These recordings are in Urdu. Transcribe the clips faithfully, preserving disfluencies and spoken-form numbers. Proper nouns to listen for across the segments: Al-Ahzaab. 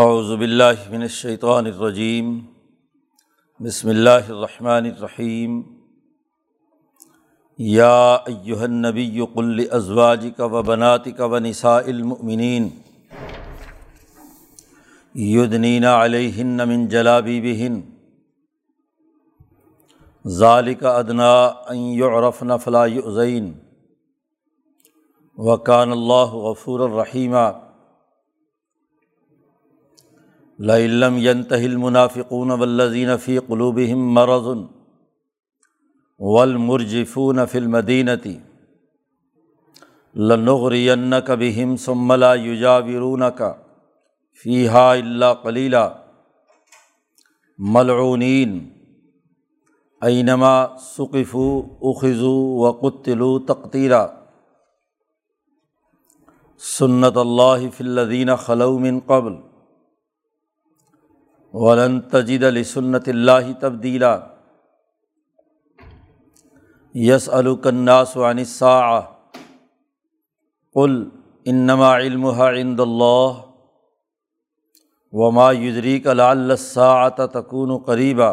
اعوذ باللہ من الشیطان الرجیم بسم اللہ الرحمن الرحیم یا ایہا النبی قل لازواجک وبناتک ونساء المؤمنین یدنین علیہن من جلابیبہن ذالک ادنی ان یعرفن فلا یؤذین وکان اللہ غفورا رحیما لئن لم ينتهِ المنافقون والذين في قلوبهم مرض والمرجفون في المدينة لنغرينك بهم ثم لا يجاورونك فيها إلا قليلا ملعونين أينما ثقفوا أخذوا وقتلوا تقتيلا سنة الله في الذين خلوا من قبل ولن تجد لسنت اللہ تبدیلا یسألک الناس عن الساعة قل انما علمها عند اللہ وما یدریک لعل الساعة تکون قریبا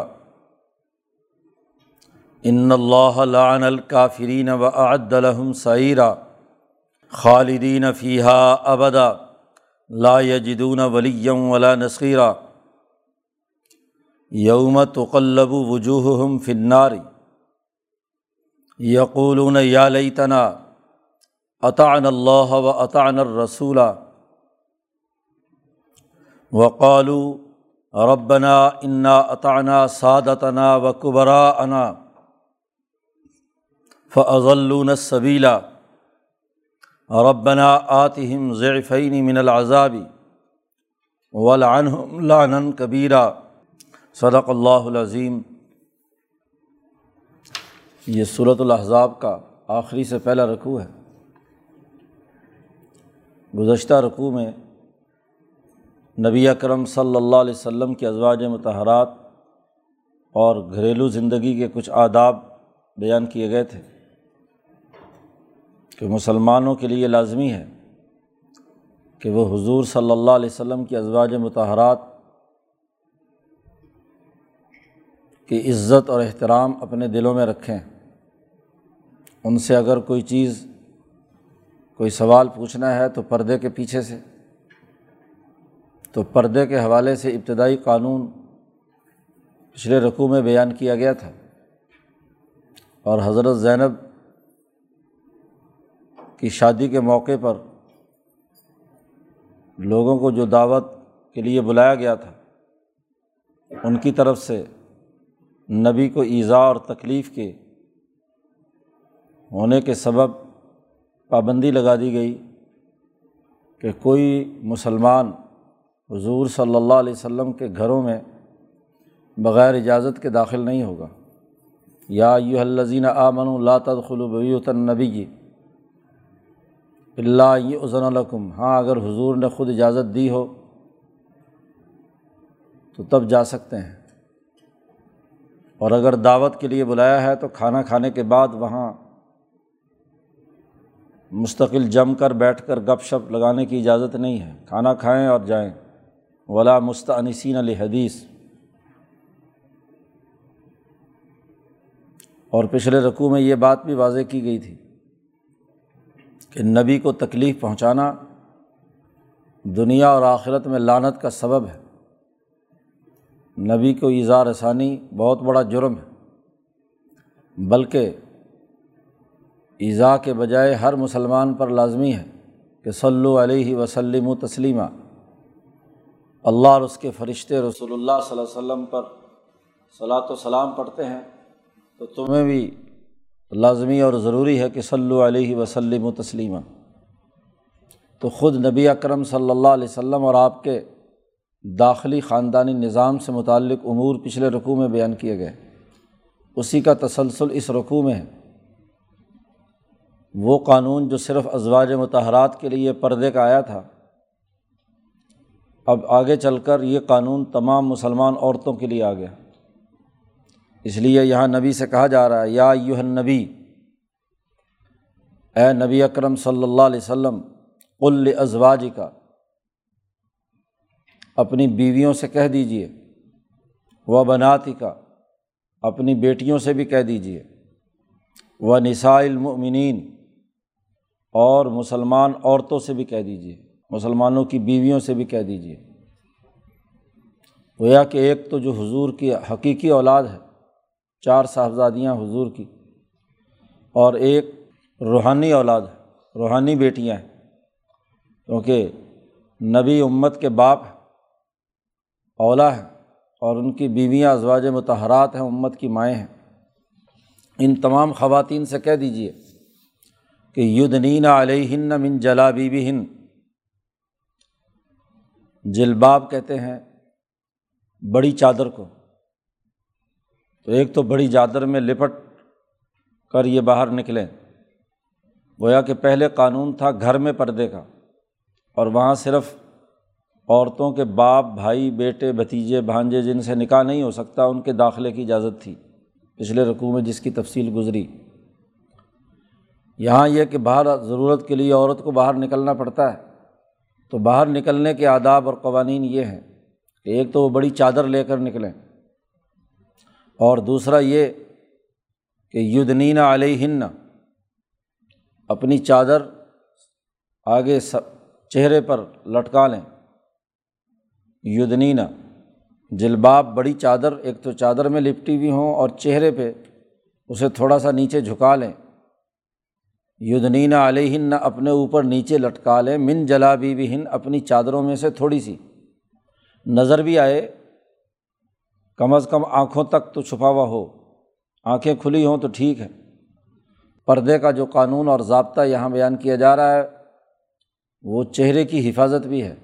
ان اللہ لعن الکافرین واعد لهم سعیرا خالدین فیہا ابدا لا یجدون ولیا ولا نصیرا یوم تقلب وجوہہم فی النار یقولون یا لیتنا اطعنا اللہ و اطعنا الرسول وقالوا ربنا انا اطعنا سادتنا و کبراءنا فاضلونا السبیل ربنا آتہم ضعفین من العذاب ولعنہم لعنا کبیرا صدق اللہ العظیم۔ یہ سورۃ الاحزاب کا آخری سے پہلا رکوع ہے۔ گزشتہ رکوع میں نبی اکرم صلی اللہ علیہ وسلم کی ازواج مطہرات اور گھریلو زندگی کے کچھ آداب بیان کیے گئے تھے کہ مسلمانوں کے لیے لازمی ہے کہ وہ حضور صلی اللہ علیہ وسلم کی ازواج مطہرات کہ عزت اور احترام اپنے دلوں میں رکھیں، ان سے اگر کوئی چیز کوئی سوال پوچھنا ہے تو پردے کے پیچھے سے، تو پردے کے حوالے سے ابتدائی قانون پچھلے رکوع میں بیان کیا گیا تھا، اور حضرت زینب کی شادی کے موقع پر لوگوں کو جو دعوت کے لیے بلایا گیا تھا ان کی طرف سے نبی کو ایذا اور تکلیف کے ہونے کے سبب پابندی لگا دی گئی کہ کوئی مسلمان حضور صلی اللہ علیہ وسلم کے گھروں میں بغیر اجازت کے داخل نہیں ہوگا۔ یا ایھا الذین آمنوا لا تدخلوا بیوت النبی الا ان یؤذن لکم، ہاں اگر حضور نے خود اجازت دی ہو تو تب جا سکتے ہیں، اور اگر دعوت کے لیے بلایا ہے تو کھانا کھانے کے بعد وہاں مستقل جم کر بیٹھ کر گپ شپ لگانے کی اجازت نہیں ہے، کھانا کھائیں اور جائیں۔ ولا مستأنسین لحدیث، اور پچھلے رکوع میں یہ بات بھی واضح کی گئی تھی کہ نبی کو تکلیف پہنچانا دنیا اور آخرت میں لعنت کا سبب ہے، نبی کو ایذا رسانی بہت بڑا جرم ہے، بلکہ ایذا کے بجائے ہر مسلمان پر لازمی ہے کہ صلو علیہ وسلموا تسلیما، اللہ اور اس کے فرشتے رسول اللہ صلی اللہ علیہ وسلم پر صلاۃ و سلام پڑھتے ہیں تو تمہیں بھی لازمی اور ضروری ہے کہ صلو علیہ وسلموا تسلیما۔ تو خود نبی اکرم صلی اللہ علیہ وسلم اور آپ کے داخلی خاندانی نظام سے متعلق امور پچھلے رکوع میں بیان کیے گئے، اسی کا تسلسل اس رکوع میں ہے۔ وہ قانون جو صرف ازواج مطہرات کے لیے پردے کا آیا تھا، اب آگے چل کر یہ قانون تمام مسلمان عورتوں کے لیے آ گیا، اس لیے یہاں نبی سے کہا جا رہا ہے یا ایھا النبی، اے نبی اکرم صلی اللہ علیہ وسلم، قل لازواجک، اپنی بیویوں سے کہہ دیجیے، و بناتکا اپنی بیٹیوں سے بھی کہہ دیجیے، و نساء المؤمنین اور مسلمان عورتوں سے بھی کہہ دیجیے، مسلمانوں کی بیویوں سے بھی کہہ دیجیے۔ گویا کہ ایک تو جو حضور کی حقیقی اولاد ہے، چار صاحبزادیاں حضور کی، اور ایک روحانی اولاد ہے، روحانی بیٹیاں ہیں، کیونکہ نبی امت کے باپ ہیں، اولا ہیں، اور ان کی بیویاں ازواج مطہرات ہیں، امت کی مائیں ہیں۔ ان تمام خواتین سے کہہ دیجیے کہ یدنین علیہن من جلابیبہن، جلباب کہتے ہیں بڑی چادر کو، تو ایک تو بڑی چادر میں لپٹ کر یہ باہر نکلیں۔ گویا کہ پہلے قانون تھا گھر میں پردے کا، اور وہاں صرف عورتوں کے باپ، بھائی، بیٹے، بھتیجے، بھانجے جن سے نکاح نہیں ہو سکتا، ان کے داخلے کی اجازت تھی، پچھلے رکوع میں جس کی تفصیل گزری۔ یہاں یہ کہ باہر ضرورت کے لیے عورت کو باہر نکلنا پڑتا ہے، تو باہر نکلنے کے آداب اور قوانین یہ ہیں کہ ایک تو وہ بڑی چادر لے کر نکلیں، اور دوسرا یہ کہ یدنین علیہن، اپنی چادر آگے چہرے پر لٹکا لیں۔ یدنین جلباب، بڑی چادر، ایک تو چادر میں لپٹی ہوئی ہوں اور چہرے پہ اسے تھوڑا سا نیچے جھکا لیں۔ یدنین علیہن، اپنے اوپر نیچے لٹکا لیں، من جلابیبہن، اپنی چادروں میں سے تھوڑی سی، نظر بھی آئے کم از کم آنکھوں تک تو چھپا ہوا ہو، آنکھیں کھلی ہوں تو ٹھیک ہے۔ پردے کا جو قانون اور ضابطہ یہاں بیان کیا جا رہا ہے وہ چہرے کی حفاظت بھی ہے۔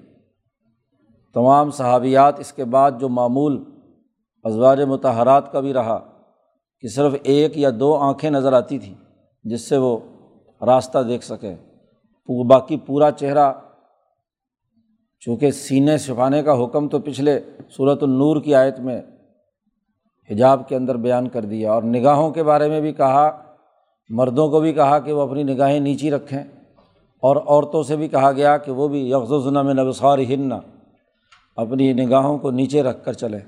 تمام صحابیات اس کے بعد جو معمول ازواج مطہرات کا بھی رہا کہ صرف ایک یا دو آنکھیں نظر آتی تھیں جس سے وہ راستہ دیکھ سکیں، باقی پورا چہرہ، چونکہ سینے چھپانے کا حکم تو پچھلے سورۃ النور کی آیت میں حجاب کے اندر بیان کر دیا، اور نگاہوں کے بارے میں بھی کہا، مردوں کو بھی کہا کہ وہ اپنی نگاہیں نیچی رکھیں، اور عورتوں سے بھی کہا گیا کہ وہ بھی یغضضن من ابصارہن، اپنی نگاہوں کو نیچے رکھ کر چلیں۔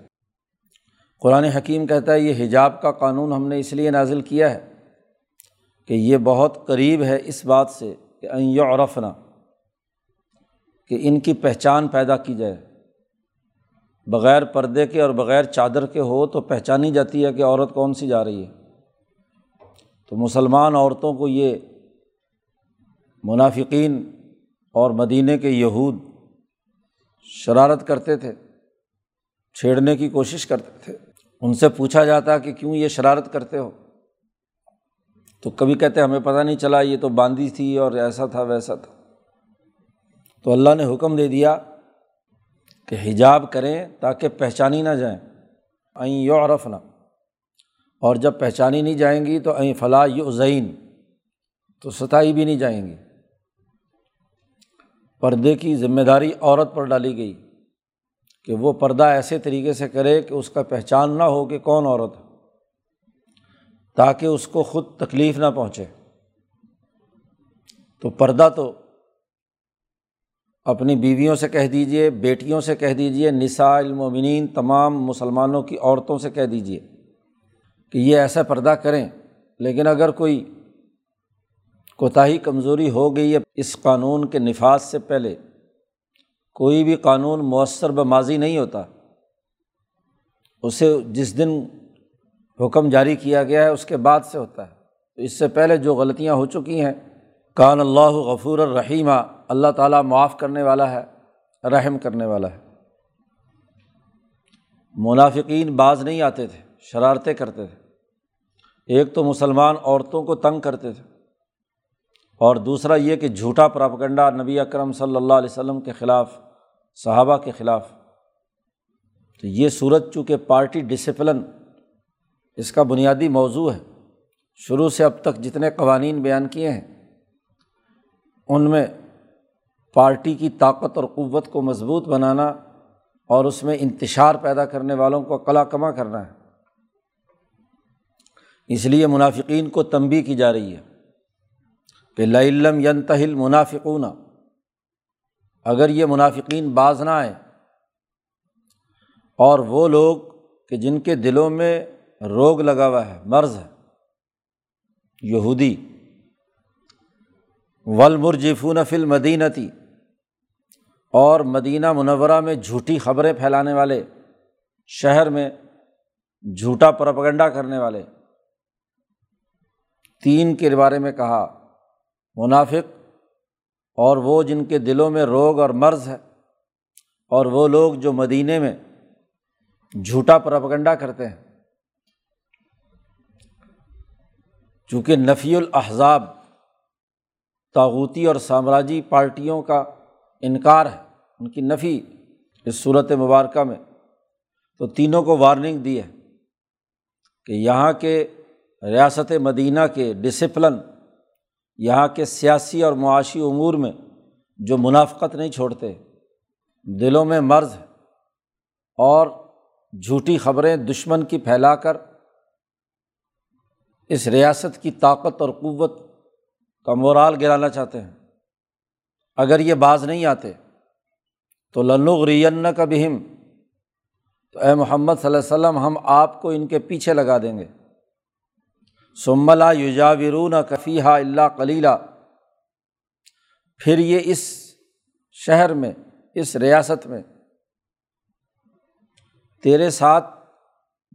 قرآن حکیم کہتا ہے یہ حجاب کا قانون ہم نے اس لیے نازل کیا ہے کہ یہ بہت قریب ہے اس بات سے کہ ان یعرفن، کہ ان کی پہچان پیدا کی جائے، بغیر پردے کے اور بغیر چادر کے ہو تو پہچانی جاتی ہے کہ عورت کون سی جا رہی ہے۔ تو مسلمان عورتوں کو یہ منافقین اور مدینے کے یہود شرارت کرتے تھے، چھیڑنے کی کوشش کرتے تھے، ان سے پوچھا جاتا کہ کیوں یہ شرارت کرتے ہو، تو کبھی کہتے ہمیں پتہ نہیں چلا، یہ تو باندھی تھی اور ایسا تھا ویسا تھا۔ تو اللہ نے حکم دے دیا کہ حجاب کریں تاکہ پہچانی نہ جائیں، اَن یعرفنا، اور جب پہچانی نہیں جائیں گی تو اَن فلا یؤذین، تو ستائی بھی نہیں جائیں گی۔ پردے کی ذمہ داری عورت پر ڈالی گئی کہ وہ پردہ ایسے طریقے سے کرے کہ اس کا پہچان نہ ہو کہ کون عورت ہے، تاکہ اس کو خود تکلیف نہ پہنچے۔ تو پردہ تو اپنی بیویوں سے کہہ دیجیے، بیٹیوں سے کہہ دیجیے، نساء المؤمنین، تمام مسلمانوں کی عورتوں سے کہہ دیجیے کہ یہ ایسا پردہ کریں۔ لیکن اگر کوئی کوتاہی، کمزوری ہو گئی ہے اس قانون کے نفاذ سے پہلے، کوئی بھی قانون مؤثر بماضی نہیں ہوتا، اسے جس دن حکم جاری کیا گیا ہے اس کے بعد سے ہوتا ہے، تو اس سے پہلے جو غلطیاں ہو چکی ہیں، کان اللہ غفور الرحیم، اللہ تعالیٰ معاف کرنے والا ہے، رحم کرنے والا ہے۔ منافقین باز نہیں آتے تھے، شرارتیں کرتے تھے، ایک تو مسلمان عورتوں کو تنگ کرتے تھے، اور دوسرا یہ کہ جھوٹا پراپیگنڈا نبی اکرم صلی اللہ علیہ وسلم کے خلاف، صحابہ کے خلاف۔ تو یہ صورت چونکہ پارٹی ڈسپلن اس کا بنیادی موضوع ہے، شروع سے اب تک جتنے قوانین بیان کیے ہیں ان میں پارٹی کی طاقت اور قوت کو مضبوط بنانا اور اس میں انتشار پیدا کرنے والوں کو قلع کما کرنا ہے۔ اس لیے منافقین کو تنبیہ کی جا رہی ہے کہ لئن لم ينتہی المنافقون، اگر یہ منافقین باز نہ آئے اور وہ لوگ کہ جن کے دلوں میں روگ لگا ہوا ہے، مرض ہے، یہودی، والمرجفون فی المدینتی، اور مدینہ منورہ میں جھوٹی خبریں پھیلانے والے، شہر میں جھوٹا پروپیگنڈا کرنے والے، تین کے بارے میں کہا، منافق اور وہ جن کے دلوں میں روگ اور مرض ہے، اور وہ لوگ جو مدینے میں جھوٹا پروپیگنڈا کرتے ہیں۔ چونکہ نفی الاحزاب طاغوتی اور سامراجی پارٹیوں کا انکار ہے، ان کی نفی اس صورت مبارکہ میں، تو تینوں کو وارننگ دی ہے کہ یہاں کے ریاست مدینہ کے ڈسپلن، یہاں کے سیاسی اور معاشی امور میں جو منافقت نہیں چھوڑتے، دلوں میں مرض ہے اور جھوٹی خبریں دشمن کی پھیلا کر اس ریاست کی طاقت اور قوت کا مورال گرانا چاہتے ہیں، اگر یہ باز نہیں آتے تو لَنُغْرِيَنَّكَ بِهِمْ، تو اے محمد صلی اللہ علیہ وسلم ہم آپ کو ان کے پیچھے لگا دیں گے۔ ثُمَّ لَا يُجَاوِرُونَكَ فِيهَا إِلَّا قَلِيلًا، پھر یہ اس شہر میں، اس ریاست میں تیرے ساتھ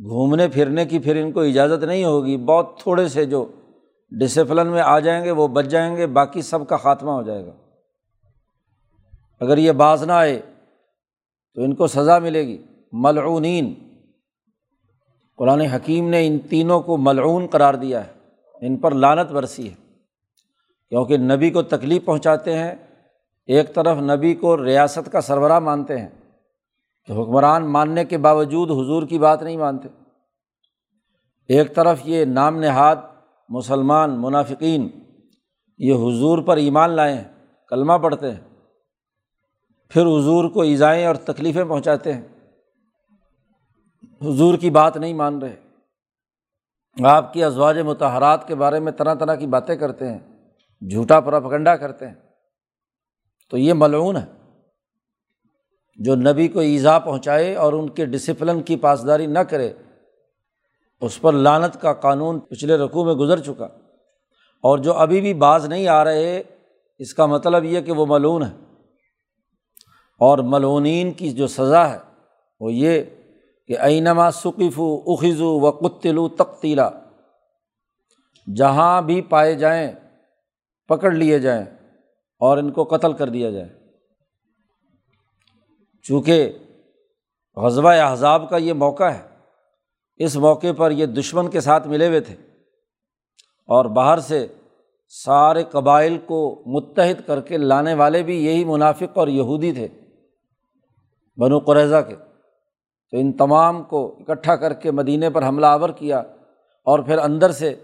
گھومنے پھرنے کی پھر ان کو اجازت نہیں ہوگی، بہت تھوڑے سے جو ڈسپلن میں آ جائیں گے وہ بچ جائیں گے، باقی سب کا خاتمہ ہو جائے گا۔ اگر یہ باز نہ آئے تو ان کو سزا ملے گی، ملعونین۔ قرآن حکیم نے ان تینوں کو ملعون قرار دیا ہے، ان پر لعنت برسی ہے، کیونکہ نبی کو تکلیف پہنچاتے ہیں، ایک طرف نبی کو ریاست کا سربراہ مانتے ہیں کہ حکمران ماننے کے باوجود حضور کی بات نہیں مانتے، ایک طرف یہ نام نہاد مسلمان منافقین یہ حضور پر ایمان لائے ہیں، کلمہ پڑھتے ہیں، پھر حضور کو ایذائیں اور تکلیفیں پہنچاتے ہیں، حضور کی بات نہیں مان رہے، آپ کی ازواج مطہرات کے بارے میں طرح طرح کی باتیں کرتے ہیں، جھوٹا پروپیگنڈا کرتے ہیں، تو یہ ملعون ہے جو نبی کو ایذا پہنچائے اور ان کے ڈسپلن کی پاسداری نہ کرے، اس پر لعنت کا قانون پچھلے رکوع میں گزر چکا۔ اور جو ابھی بھی باز نہیں آ رہے، اس کا مطلب یہ کہ وہ ملعون ہے، اور ملعونین کی جو سزا ہے وہ یہ کہ اینما ثقفوا اخذوا وقتلوا تقتیلا، جہاں بھی پائے جائیں پکڑ لیے جائیں اور ان کو قتل کر دیا جائے۔ چونکہ غزوہ احزاب کا یہ موقع ہے، اس موقع پر یہ دشمن کے ساتھ ملے ہوئے تھے اور باہر سے سارے قبائل کو متحد کر کے لانے والے بھی یہی منافق اور یہودی تھے بنو قریظہ کے، تو ان تمام کو اکٹھا کر کے مدینے پر حملہ آور کیا، اور پھر اندر سے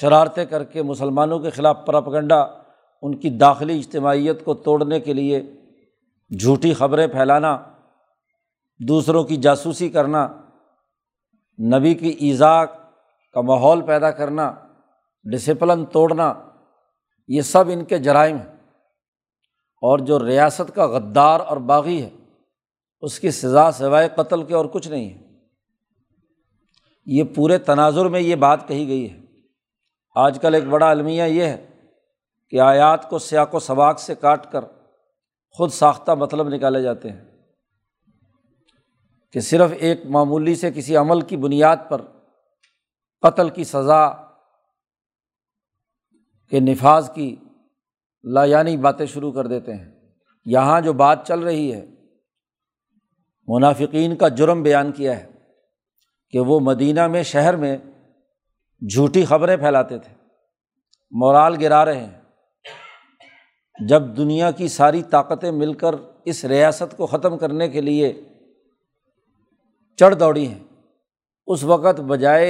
شرارتیں کر کے مسلمانوں کے خلاف پروپیگنڈا، ان کی داخلی اجتماعیت کو توڑنے کے لیے جھوٹی خبریں پھیلانا، دوسروں کی جاسوسی کرنا، نبی کی ایذا کا ماحول پیدا کرنا، ڈسپلن توڑنا، یہ سب ان کے جرائم ہیں۔ اور جو ریاست کا غدار اور باغی ہے، اس کی سزا سوائے قتل کے اور کچھ نہیں ہے۔ یہ پورے تناظر میں یہ بات کہی گئی ہے۔ آج کل ایک بڑا المیہ یہ ہے کہ آیات کو سیاق و سباق سے کاٹ کر خود ساختہ مطلب نکالے جاتے ہیں کہ صرف ایک معمولی سے کسی عمل کی بنیاد پر قتل کی سزا کے نفاذ کی لا یعنی باتیں شروع کر دیتے ہیں۔ یہاں جو بات چل رہی ہے، منافقین کا جرم بیان کیا ہے کہ وہ مدینہ میں، شہر میں جھوٹی خبریں پھیلاتے تھے، مورال گرا رہے ہیں۔ جب دنیا کی ساری طاقتیں مل کر اس ریاست کو ختم کرنے کے لیے چڑھ دوڑی ہیں، اس وقت بجائے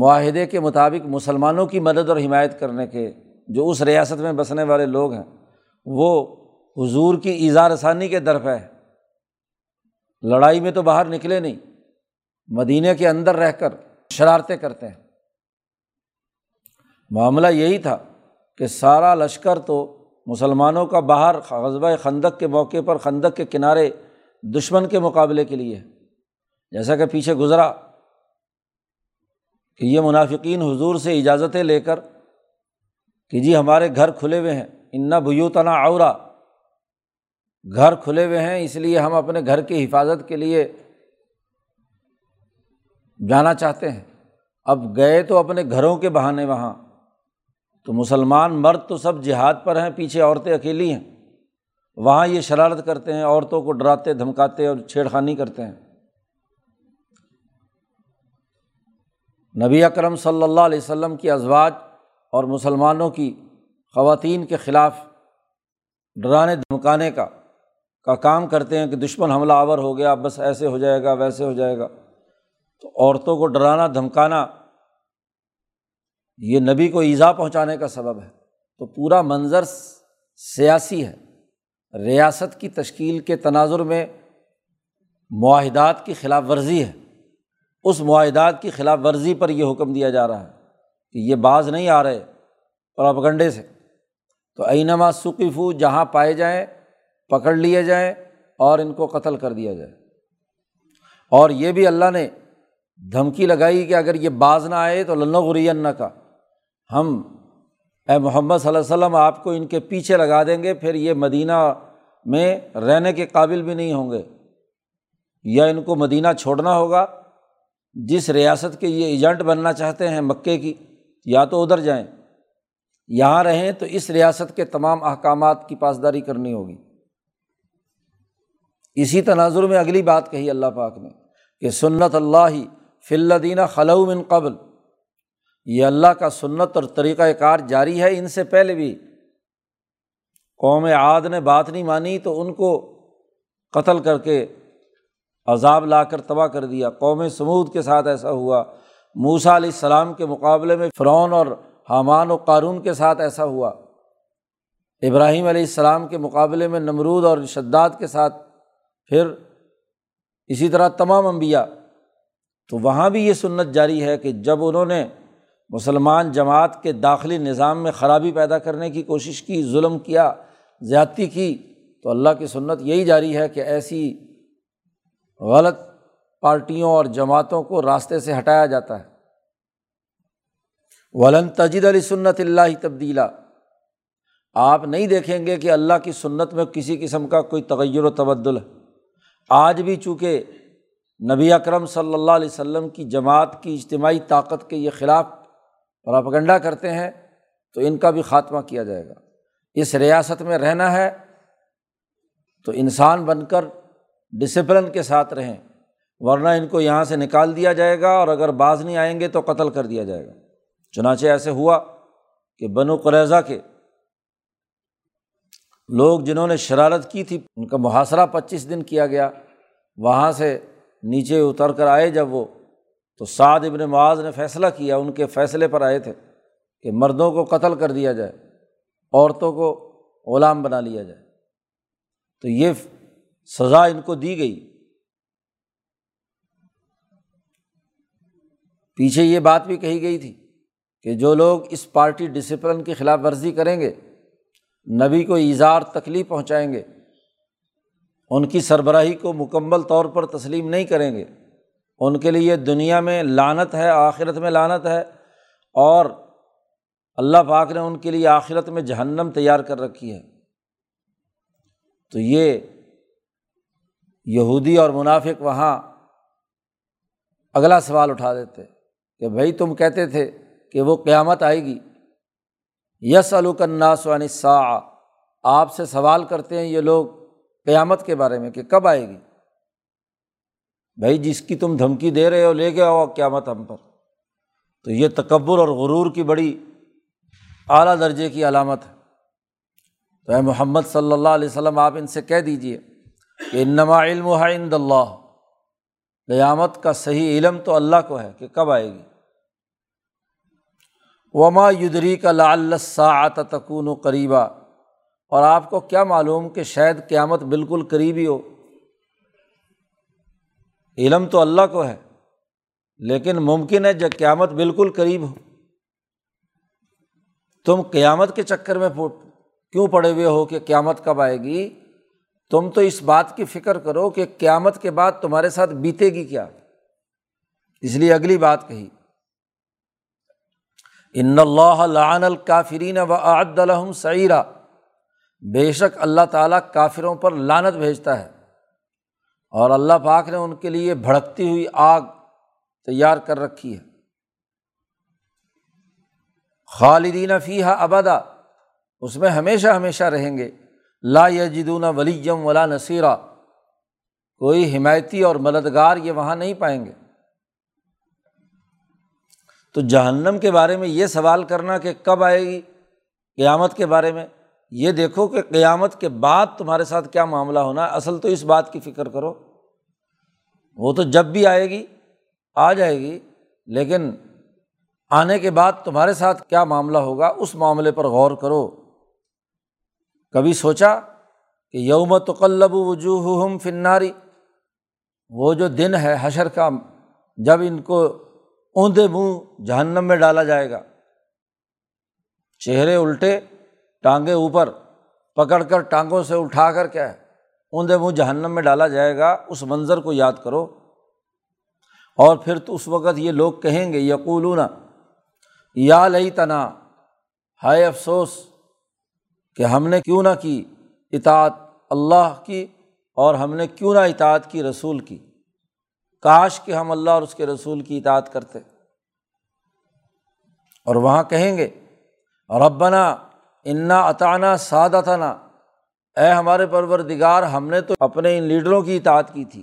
معاہدے کے مطابق مسلمانوں کی مدد اور حمایت کرنے کے، جو اس ریاست میں بسنے والے لوگ ہیں، وہ حضور کی ایذا رسانی کے درپے ہیں، لڑائی میں تو باہر نکلے نہیں، مدینہ کے اندر رہ کر شرارتیں کرتے ہیں۔ معاملہ یہی تھا کہ سارا لشکر تو مسلمانوں کا باہر غزوہ خندق کے موقع پر خندق کے کنارے دشمن کے مقابلے کے لیے، جیسا کہ پیچھے گزرا کہ یہ منافقین حضور سے اجازتیں لے کر کہ جی ہمارے گھر کھلے ہوئے ہیں، اِنَّ بُیُوتَنَا عَوْرَا، گھر کھلے ہوئے ہیں اس لیے ہم اپنے گھر کی حفاظت کے لیے جانا چاہتے ہیں۔ اب گئے تو اپنے گھروں کے بہانے وہاں، تو مسلمان مرد تو سب جہاد پر ہیں، پیچھے عورتیں اکیلی ہیں، وہاں یہ شرارت کرتے ہیں، عورتوں کو ڈراتے دھمکاتے اور چھیڑخانی کرتے ہیں۔ نبی اکرم صلی اللہ علیہ وسلم کی ازواج اور مسلمانوں کی خواتین کے خلاف ڈرانے دھمکانے کا کا کام کرتے ہیں کہ دشمن حملہ آور ہو گیا، بس ایسے ہو جائے گا ویسے ہو جائے گا۔ تو عورتوں کو ڈرانا دھمکانا یہ نبی کو ایذا پہنچانے کا سبب ہے۔ تو پورا منظر سیاسی ہے، ریاست کی تشکیل کے تناظر میں معاہدات کی خلاف ورزی ہے، اس معاہدات کی خلاف ورزی پر یہ حکم دیا جا رہا ہے کہ یہ باز نہیں آ رہے پروپیگنڈے سے، تو اینما ثقفوا، جہاں پائے جائیں پکڑ لیے جائیں اور ان کو قتل کر دیا جائے۔ اور یہ بھی اللہ نے دھمکی لگائی کہ اگر یہ باز نہ آئے تو لَنَغْرِيَنَّكَ، ہم اے محمد صلی اللہ علیہ وسلم آپ کو ان کے پیچھے لگا دیں گے، پھر یہ مدینہ میں رہنے کے قابل بھی نہیں ہوں گے، یا ان کو مدینہ چھوڑنا ہوگا۔ جس ریاست کے یہ ایجنٹ بننا چاہتے ہیں مکے کی، یا تو ادھر جائیں، یہاں رہیں تو اس ریاست کے تمام احکامات کی پاسداری کرنی ہوگی۔ اسی تناظر میں اگلی بات کہی اللہ پاک نے کہ سنت اللہ فی الذین خلو من قبل، یہ اللہ کا سنت اور طریقہ کار جاری ہے۔ ان سے پہلے بھی قوم عاد نے بات نہیں مانی تو ان کو قتل کر کے عذاب لا کر تباہ کر دیا، قوم سمود کے ساتھ ایسا ہوا، موسیٰ علیہ السلام کے مقابلے میں فرعون اور حامان و قارون کے ساتھ ایسا ہوا، ابراہیم علیہ السلام کے مقابلے میں نمرود اور شداد کے ساتھ، پھر اسی طرح تمام انبیاء۔ تو وہاں بھی یہ سنت جاری ہے کہ جب انہوں نے مسلمان جماعت کے داخلی نظام میں خرابی پیدا کرنے کی کوشش کی، ظلم کیا، زیادتی کی، تو اللہ کی سنت یہی جاری ہے کہ ایسی غلط پارٹیوں اور جماعتوں کو راستے سے ہٹایا جاتا ہے۔ وَلَن تَجِدَ لِسُنَّتِ اللَّهِ تَبْدِيلًا، آپ نہیں دیکھیں گے کہ اللہ کی سنت میں کسی قسم کا کوئی تغیر و تبدل ہے۔ آج بھی چونکہ نبی اکرم صلی اللہ علیہ وسلم کی جماعت کی اجتماعی طاقت کے یہ خلاف پروپیگنڈا کرتے ہیں، تو ان کا بھی خاتمہ کیا جائے گا۔ اس ریاست میں رہنا ہے تو انسان بن کر ڈسپلن کے ساتھ رہیں، ورنہ ان کو یہاں سے نکال دیا جائے گا، اور اگر باز نہیں آئیں گے تو قتل کر دیا جائے گا۔ چنانچہ ایسے ہوا کہ بنو قریظہ کے لوگ جنہوں نے شرارت کی تھی، ان کا محاصرہ پچیس دن کیا گیا، وہاں سے نیچے اتر کر آئے جب وہ، تو سعد ابن معاذ نے فیصلہ کیا، ان کے فیصلے پر آئے تھے کہ مردوں کو قتل کر دیا جائے، عورتوں کو غلام بنا لیا جائے، تو یہ سزا ان کو دی گئی۔ پیچھے یہ بات بھی کہی گئی تھی کہ جو لوگ اس پارٹی ڈسپلن کی خلاف ورزی کریں گے، نبی کو ایذا اور تکلیف پہنچائیں گے، ان کی سربراہی کو مکمل طور پر تسلیم نہیں کریں گے، ان کے لیے دنیا میں لعنت ہے، آخرت میں لعنت ہے، اور اللہ پاک نے ان کے لیے آخرت میں جہنم تیار کر رکھی ہے۔ تو یہ یہودی اور منافق وہاں اگلا سوال اٹھا دیتے کہ بھائی تم کہتے تھے کہ وہ قیامت آئے گی، یسألک الناس عن الساعة، آپ سے سوال کرتے ہیں یہ لوگ قیامت کے بارے میں کہ کب آئے گی۔ بھائی جس کی تم دھمکی دے رہے ہو لے کے آؤ قیامت ہم پر، تو یہ تکبر اور غرور کی بڑی اعلیٰ درجے کی علامت ہے۔ تو اے محمد صلی اللہ علیہ وسلم آپ ان سے کہہ دیجئے کہ انما علمها عند اللہ، قیامت کا صحیح علم تو اللہ کو ہے کہ کب آئے گی۔ وما یدریک لعل الساعة تکون قریبا، اور آپ کو کیا معلوم کہ شاید قیامت بالکل قریب ہی ہو۔ علم تو اللہ کو ہے، لیکن ممکن ہے جب قیامت بالکل قریب ہو، تم قیامت کے چکر میں کیوں پڑے ہوئے ہو کہ قیامت کب آئے گی؟ تم تو اس بات کی فکر کرو کہ قیامت کے بعد تمہارے ساتھ بیتے گی کیا، اس لیے اگلی بات کہی، ان اللہ لعن الکافرین واعد لهم سعیرا، بے شک اللہ تعالیٰ کافروں پر لعنت بھیجتا ہے اور اللہ پاک نے ان کے لیے بھڑکتی ہوئی آگ تیار کر رکھی ہے، خالدین فیہا ابدا، اس میں ہمیشہ ہمیشہ رہیں گے، لا یجدون ولیا ولا نصیرا، کوئی حمایتی اور مددگار یہ وہاں نہیں پائیں گے۔ تو جہنم کے بارے میں یہ سوال کرنا کہ کب آئے گی، قیامت کے بارے میں یہ دیکھو کہ قیامت کے بعد تمہارے ساتھ کیا معاملہ ہونا ہے، اصل تو اس بات کی فکر کرو، وہ تو جب بھی آئے گی آ جائے گی، لیکن آنے کے بعد تمہارے ساتھ کیا معاملہ ہوگا اس معاملے پر غور کرو۔ کبھی سوچا کہ یوم تقلب وجوہہم فی النار، وہ جو دن ہے حشر کا جب ان کو اوندے منہ جہنم میں ڈالا جائے گا، چہرے الٹے ٹانگیں اوپر، پکڑ کر ٹانگوں سے اٹھا کر کیا ہے اوندے منہ جہنم میں ڈالا جائے گا، اس منظر کو یاد کرو۔ اور پھر تو اس وقت یہ لوگ کہیں گے، یقولون یا لیتنا، ہائے افسوس کہ ہم نے کیوں نہ کی اطاعت اللہ کی اور ہم نے کیوں نہ اطاعت کی رسول کی، کاش کہ ہم اللہ اور اس کے رسول کی اطاعت کرتے۔ اور وہاں کہیں گے ربنا انا اطعنا سادتنا، اے ہمارے پروردگار ہم نے تو اپنے ان لیڈروں کی اطاعت کی تھی،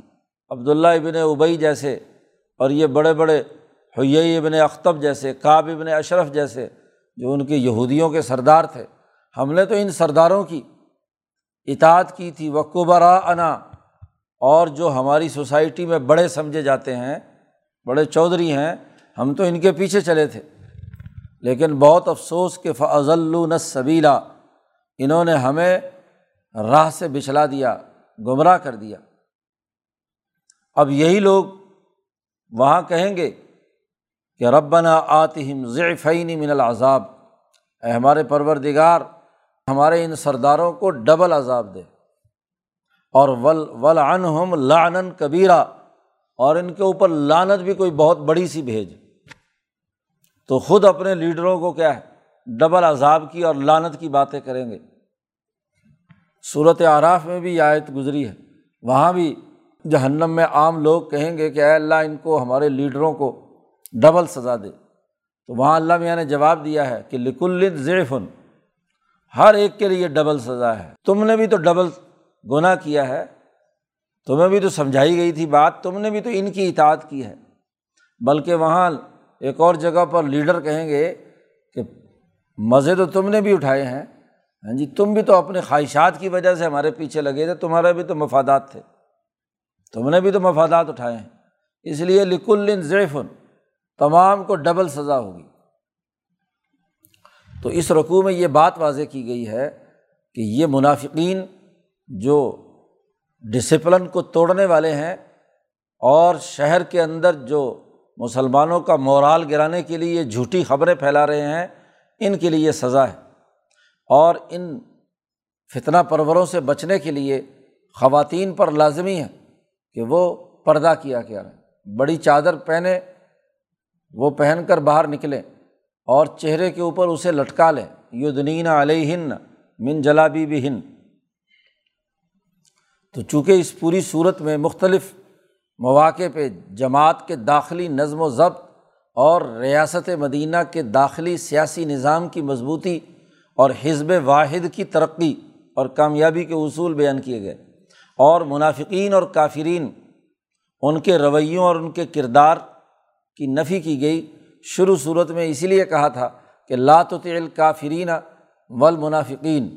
عبداللہ ابن ابی جیسے اور یہ بڑے بڑے حیی ابن اخطب جیسے، کعب ابن اشرف جیسے جو ان کے یہودیوں کے سردار تھے، ہم نے تو ان سرداروں کی اطاعت کی تھی، وکبراءنا، اور جو ہماری سوسائٹی میں بڑے سمجھے جاتے ہیں، بڑے چودھری ہیں، ہم تو ان کے پیچھے چلے تھے، لیکن بہت افسوس کہ فاضلونا السبیل، انہوں نے ہمیں راہ سے بچلا دیا، گمراہ کر دیا۔ اب یہی لوگ وہاں کہیں گے کہ ربنا آتہم ضعفین من العذاب، اے ہمارے پروردگار ہمارے ان سرداروں کو ڈبل عذاب دے، اور ولعنہم لعنا کبیرا، اور ان کے اوپر لعنت بھی کوئی بہت بڑی سی بھیج۔ تو خود اپنے لیڈروں کو کیا ہے ڈبل عذاب کی اور لعنت کی باتیں کریں گے۔ سورۃ اعراف میں بھی آیت گزری ہے، وہاں بھی جہنم میں عام لوگ کہیں گے کہ اے اللہ ان کو ہمارے لیڈروں کو ڈبل سزا دے، تو وہاں اللہ میاں نے جواب دیا ہے کہ لکل ضعف، ہر ایک کے لیے ڈبل سزا ہے، تم نے بھی تو ڈبل گناہ کیا ہے، تمہیں بھی تو سمجھائی گئی تھی بات، تم نے بھی تو ان کی اطاعت کی ہے۔ بلکہ وہاں ایک اور جگہ پر لیڈر کہیں گے کہ مزے تو تم نے بھی اٹھائے ہیں، ہاں جی تم بھی تو اپنے خواہشات کی وجہ سے ہمارے پیچھے لگے تھے، تمہارے بھی تو مفادات تھے، تم نے بھی تو مفادات اٹھائے ہیں، اس لیے لکل ضعف، تمام کو ڈبل سزا ہوگی۔ تو اس رکوع میں یہ بات واضح کی گئی ہے کہ یہ منافقین جو ڈسپلن کو توڑنے والے ہیں اور شہر کے اندر جو مسلمانوں کا مورال گرانے کے لیے جھوٹی خبریں پھیلا رہے ہیں، ان کے لیے سزا ہے۔ اور ان فتنہ پروروں سے بچنے کے لیے خواتین پر لازمی ہے کہ وہ پردہ کیا کیا رہے، بڑی چادر پہنے، وہ پہن کر باہر نکلیں اور چہرے کے اوپر اسے لٹکا لیں، یدنین علیہن من جلابیبہن۔ تو چونکہ اس پوری صورت میں مختلف مواقع پہ جماعت کے داخلی نظم و ضبط اور ریاست مدینہ کے داخلی سیاسی نظام کی مضبوطی اور حزب واحد کی ترقی اور کامیابی کے اصول بیان کیے گئے، اور منافقین اور کافرین ان کے رویوں اور ان کے کردار کی نفی کی گئی۔ شروع صورت میں اسی لیے کہا تھا کہ لا تطع الکافرین والمنافقین،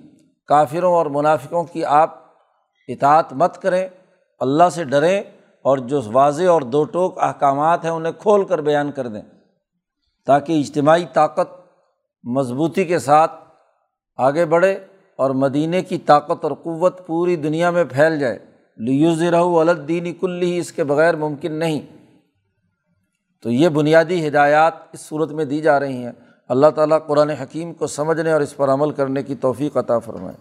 کافروں اور منافقوں کی آپ اطاعت مت کریں، اللہ سے ڈریں اور جو واضح اور دو ٹوک احکامات ہیں انہیں کھول کر بیان کر دیں، تاکہ اجتماعی طاقت مضبوطی کے ساتھ آگے بڑھے اور مدینے کی طاقت اور قوت پوری دنیا میں پھیل جائے۔ لیظہرہ علی الدین کلہ، اس کے بغیر ممکن نہیں۔ تو یہ بنیادی ہدایات اس صورت میں دی جا رہی ہیں۔ اللہ تعالیٰ قرآن حکیم کو سمجھنے اور اس پر عمل کرنے کی توفیق عطا فرمائے۔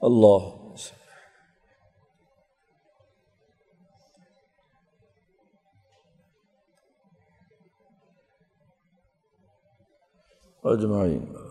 اللہ اجمعین۔